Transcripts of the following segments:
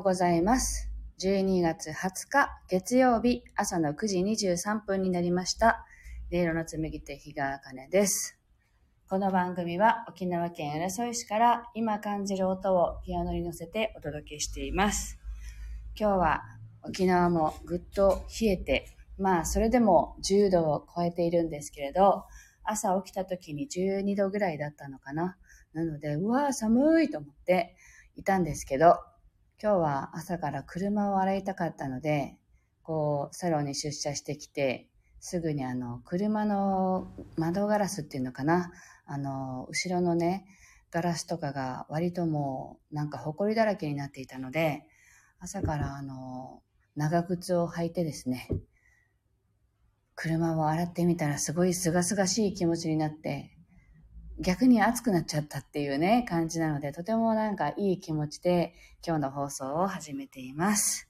うございます。12月20日月曜日朝の9時23分になりました。音色の紡手比嘉茜です。この番組は沖縄県浦添市から今感じる音をピアノに乗せてお届けしています。今日は沖縄もぐっと冷えて、それでも10度を超えているんですけれど、朝起きた時に12度ぐらいだったのかな。なので、寒いと思っていたんですけど、今日は朝から車を洗いたかったので、サロンに出社してきて、すぐに車の窓ガラスっていうのかな、後ろのねガラスとかが割ともうなんか埃だらけになっていたので、朝から長靴を履いてですね、車を洗ってみたらすごい清々しい気持ちになって、逆に暑くなっちゃったっていうね感じなので、とてもなんかいい気持ちで今日の放送を始めています。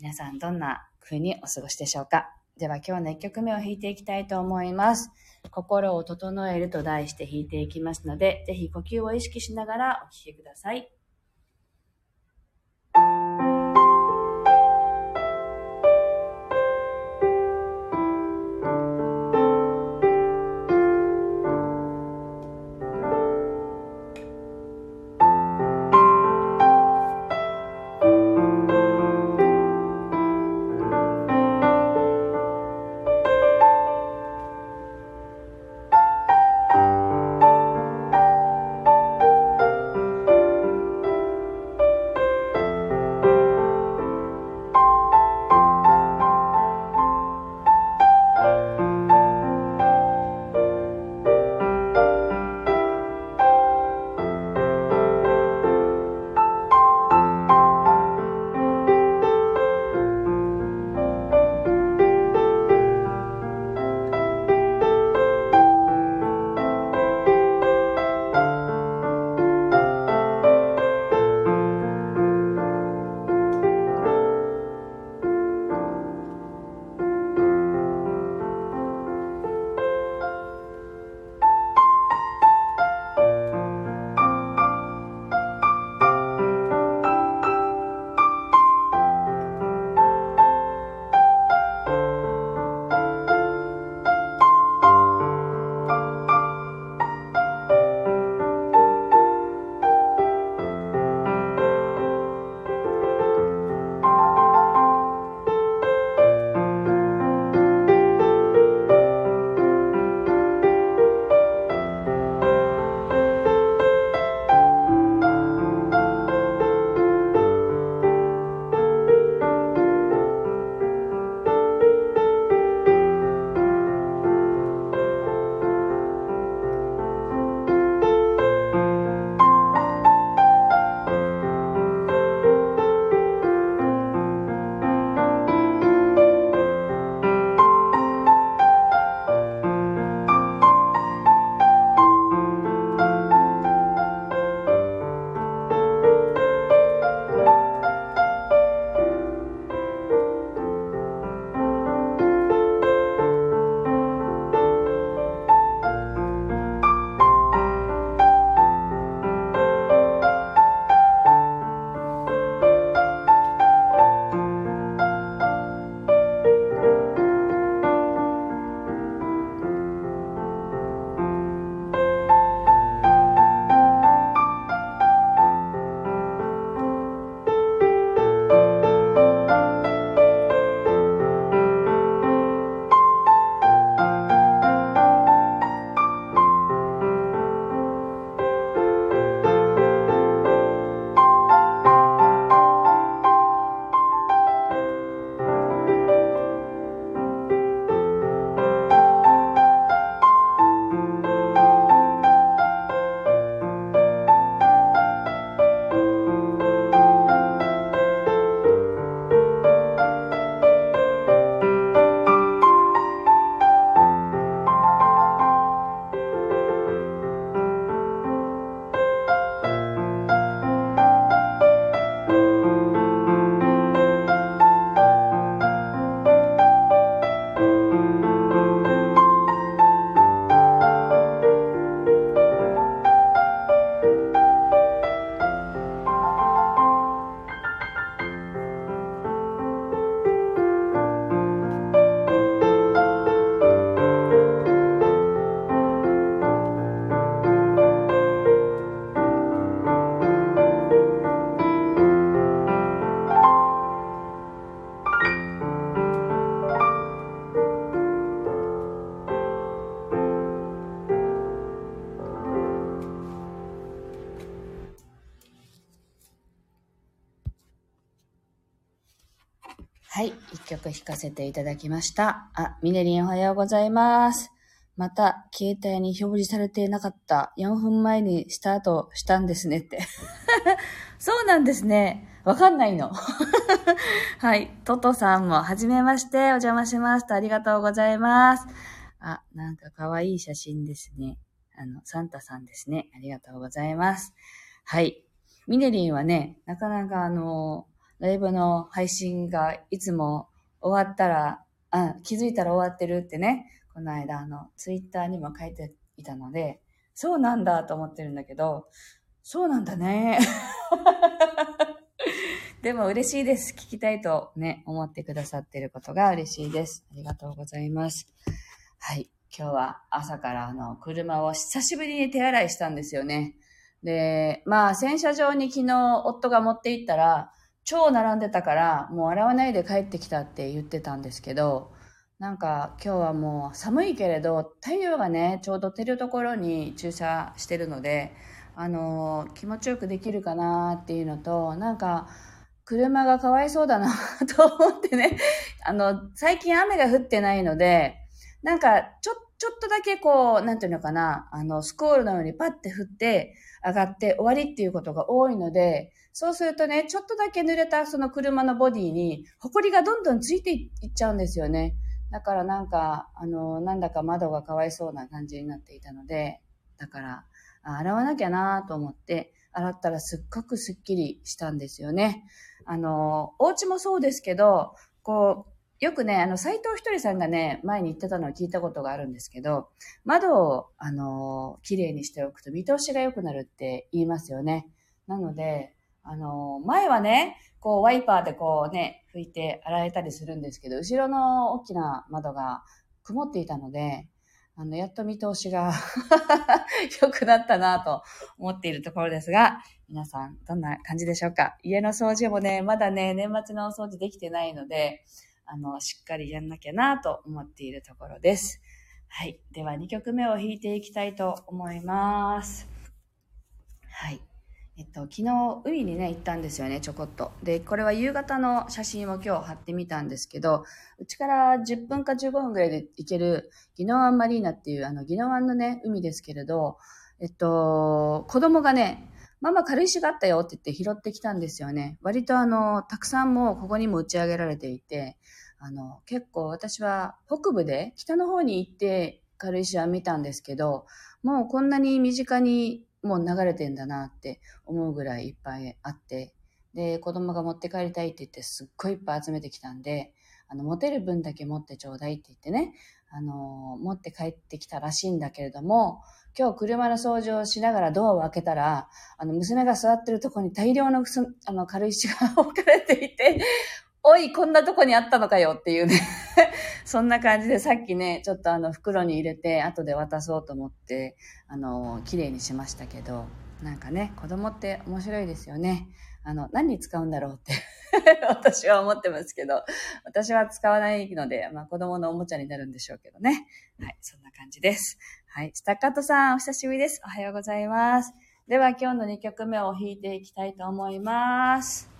皆さんどんな風にお過ごしでしょうか。では今日の1曲目を弾いていきたいと思います。心を整えると題して弾いていきますので、ぜひ呼吸を意識しながらお聴きください。はい、一曲弾かせていただきました。あ、ミネリンおはようございます。また、携帯に表示されていなかった4分前にスタートしたんですねって。そうなんですね。わかんないの。はい、トトさんもはじめまして、お邪魔しました。ありがとうございます。あ、なんか可愛い写真ですね。サンタさんですね。ありがとうございます。はい。ミネリンはね、なかなかライブの配信がいつも終わったら、気づいたら終わってるってね、この間ツイッターにも書いていたので、そうなんだと思ってるんだけど、そうなんだね。でも嬉しいです。聞きたいとね、思ってくださってることが嬉しいです。ありがとうございます。はい。今日は朝から車を久しぶりに手洗いしたんですよね。で、まあ洗車場に昨日夫が持って行ったら、超並んでたからもう洗わないで帰ってきたって言ってたんですけど、なんか今日はもう寒いけれど太陽がねちょうど照るところに駐車してるので、気持ちよくできるかなっていうのと、なんか車がかわいそうだなと思ってね、最近雨が降ってないので、なんかちょっとだけこう、なんていうのかな、スコールのようにパッて振って上がって終わりっていうことが多いので、そうするとね、ちょっとだけ濡れたその車のボディに埃がどんどんついていっちゃうんですよね。だからなんか、なんだか窓がかわいそうな感じになっていたので、だから洗わなきゃなと思って洗ったらすっごくすっきりしたんですよね。お家もそうですけど、こう、よくね、斎藤ひとりさんがね、前に言ってたのを聞いたことがあるんですけど、窓を、綺麗にしておくと見通しが良くなるって言いますよね。なので、前はね、こう、ワイパーでこうね、拭いて洗えたりするんですけど、後ろの大きな窓が曇っていたので、やっと見通しが良くなったなと思っているところですが、皆さん、どんな感じでしょうか？家の掃除もね、まだね、年末のお掃除できてないので、しっかりやんなきゃなと思っているところです。はい。では2曲目を弾いていきたいと思います。はい。昨日海にね、行ったんですよね、ちょこっと。で、これは夕方の写真を今日貼ってみたんですけど、うちから10分か15分ぐらいで行ける宜野湾マリーナっていう、宜野湾のね、海ですけれど、子供がね、ママ軽石があったよって言って拾ってきたんですよね。割とたくさんもうここにも打ち上げられていて、結構私は北部で北の方に行って軽石は見たんですけど、もうこんなに身近にもう流れてんだなって思うぐらいいっぱいあって、で、子供が持って帰りたいって言ってすっごいいっぱい集めてきたんで、持てる分だけ持ってちょうだいって言ってね、持って帰ってきたらしいんだけれども、今日車の掃除をしながらドアを開けたら、娘が座ってるとこに大量の軽石が置かれていて、おい、こんなとこにあったのかよっていうね。そんな感じでさっきね、ちょっと袋に入れて、後で渡そうと思って、綺麗にしましたけど、なんかね、子供って面白いですよね。何に使うんだろうって私は思ってますけど、私は使わないので、まあ子供のおもちゃになるんでしょうけどね。はい、そんな感じです。はい、スタッカートさん、お久しぶりです。おはようございます。では今日の2曲目を弾いていきたいと思います。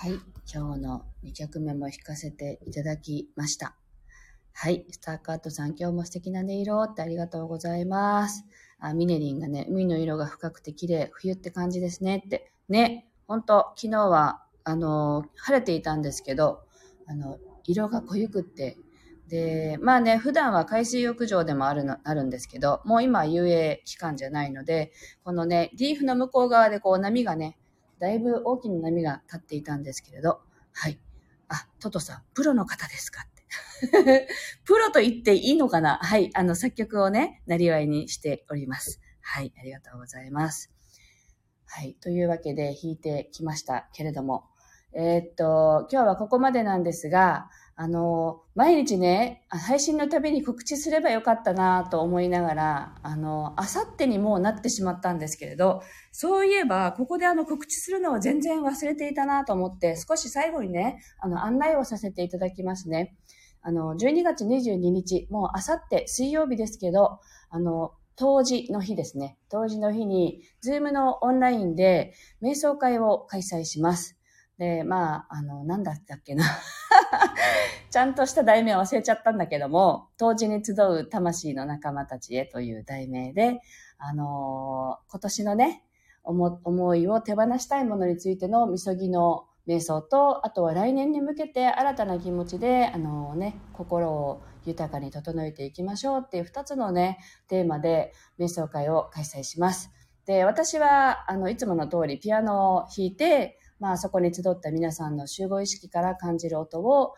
はい、今日の2曲目も弾かせていただきました。はい、スターカートさん、今日も素敵な音色ってありがとうございます。あ、ミネリンがね、海の色が深くて綺麗、冬って感じですねって。ね、ほんと、昨日は、晴れていたんですけど、色が濃ゆくって、で、まあね、普段は海水浴場でもあるんですけど、もう今遊泳期間じゃないので、このね、リーフの向こう側でこう波がね、だいぶ大きな波が立っていたんですけれど、はい。あ、トトさん、プロの方ですかって。プロと言っていいのかな？はい。作曲をね、なりわいにしております。はい。ありがとうございます。はい。というわけで弾いてきましたけれども、今日はここまでなんですが、毎日ね、配信のたびに告知すればよかったなと思いながら、あさってにもうなってしまったんですけれど、そういえば、ここで告知するのを全然忘れていたなと思って、少し最後にね、案内をさせていただきますね。12月22日、もうあさって水曜日ですけど、冬至の日ですね。冬至の日に、Zoom のオンラインで、瞑想会を開催します。で、まあ、なんだったっけな。ちゃんとした題名忘れちゃったんだけども、冬至に集う魂の仲間たちへという題名で、今年のね、思いを手放したいものについてのみそぎの瞑想と、あとは来年に向けて新たな気持ちで、心を豊かに整えていきましょうっていう2つのね、テーマで瞑想会を開催します。で、私は、いつもの通りピアノを弾いて、まあそこに集った皆さんの集合意識から感じる音を、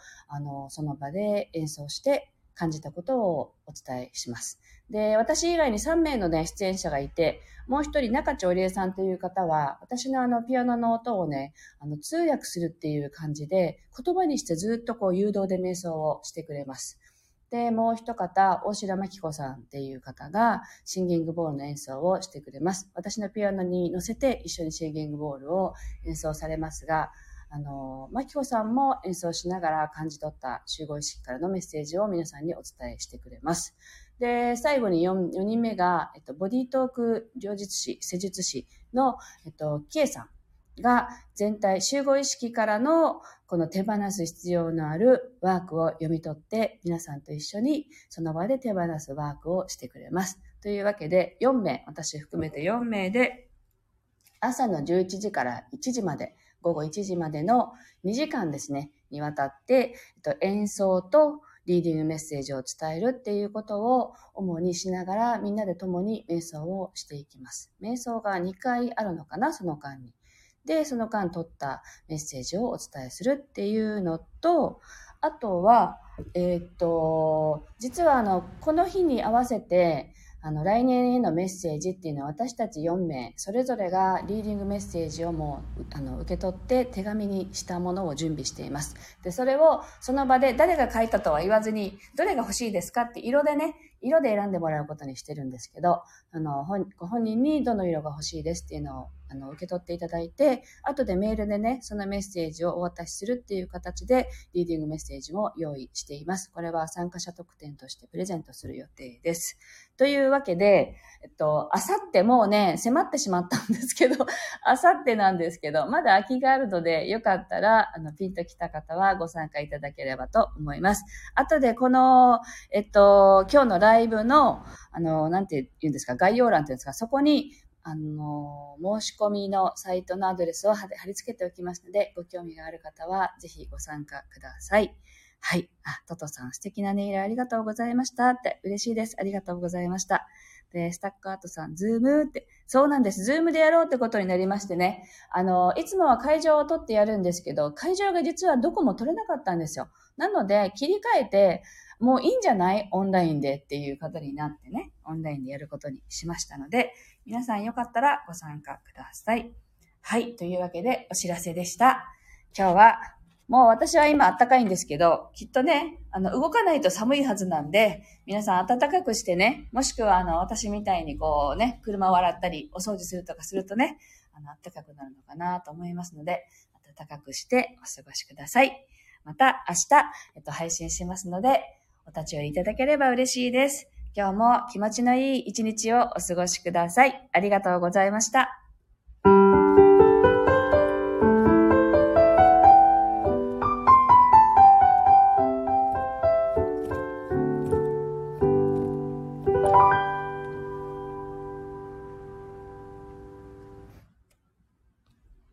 その場で演奏して感じたことをお伝えします。で、私以外に3名のね、出演者がいて、もう1人中地織江さんという方は、私のピアノの音をね、通訳するっていう感じで、言葉にしてずっとこう誘導で瞑想をしてくれます。で、もう一方、大白牧子さんっていう方がシンギングボールの演奏をしてくれます。私のピアノに乗せて一緒にシンギングボールを演奏されますが、牧子さんも演奏しながら感じ取った集合意識からのメッセージを皆さんにお伝えしてくれます。で、最後に 4人目が、ボディートーク療術師、施術師の、K さん。が全体集合意識からのこの手放す必要のあるワークを読み取って皆さんと一緒にその場で手放すワークをしてくれます。というわけで4名、私含めて4名で朝の11時から1時まで、午後1時までの2時間ですね、にわたって演奏とリーディングメッセージを伝えるっていうことを主にしながらみんなで共に瞑想をしていきます。瞑想が2回あるのかな、その間に。で、その間取ったメッセージをお伝えするっていうのと、あとは、実はこの日に合わせて、来年へのメッセージっていうのは私たち4名、それぞれがリーディングメッセージをもう、受け取って手紙にしたものを準備しています。で、それをその場で誰が書いたとは言わずに、どれが欲しいですかって色でね、色で選んでもらうことにしてるんですけど、ご本人にどの色が欲しいですっていうのを受け取っていただいて、後でメールでね、そのメッセージをお渡しするっていう形でリーディングメッセージも用意しています。これは参加者特典としてプレゼントする予定です。というわけで、あさってもうね、迫ってしまったんですけど、あさってなんですけど、まだ空きがあるので、よかったらピンと来た方はご参加いただければと思います。後でこの今日のライブの、なんて言うんですか、概要欄っていうんですか、そこに、申し込みのサイトのアドレスを貼り付けておきますので、ご興味がある方は、ぜひご参加ください。はい。あ、トトさん、素敵な音色ありがとうございましたって、嬉しいです。ありがとうございました。で、スタッカートさん、ズームって、そうなんです。ズームでやろうってことになりましてね。いつもは会場を取ってやるんですけど、会場が実はどこも取れなかったんですよ。なので、切り替えて、もういいんじゃない？オンラインでっていう方になってね、オンラインでやることにしましたので、皆さんよかったらご参加ください。はい、というわけでお知らせでした。今日は、もう私は今暖かいんですけど、きっとね、動かないと寒いはずなんで、皆さん暖かくしてね、もしくは私みたいにこうね、車を洗ったり、お掃除するとかするとね、暖かくなるのかなと思いますので、暖かくしてお過ごしください。また明日、配信しますので、お立ち寄りいただければ嬉しいです。今日も気持ちのいい一日をお過ごしください。ありがとうございました。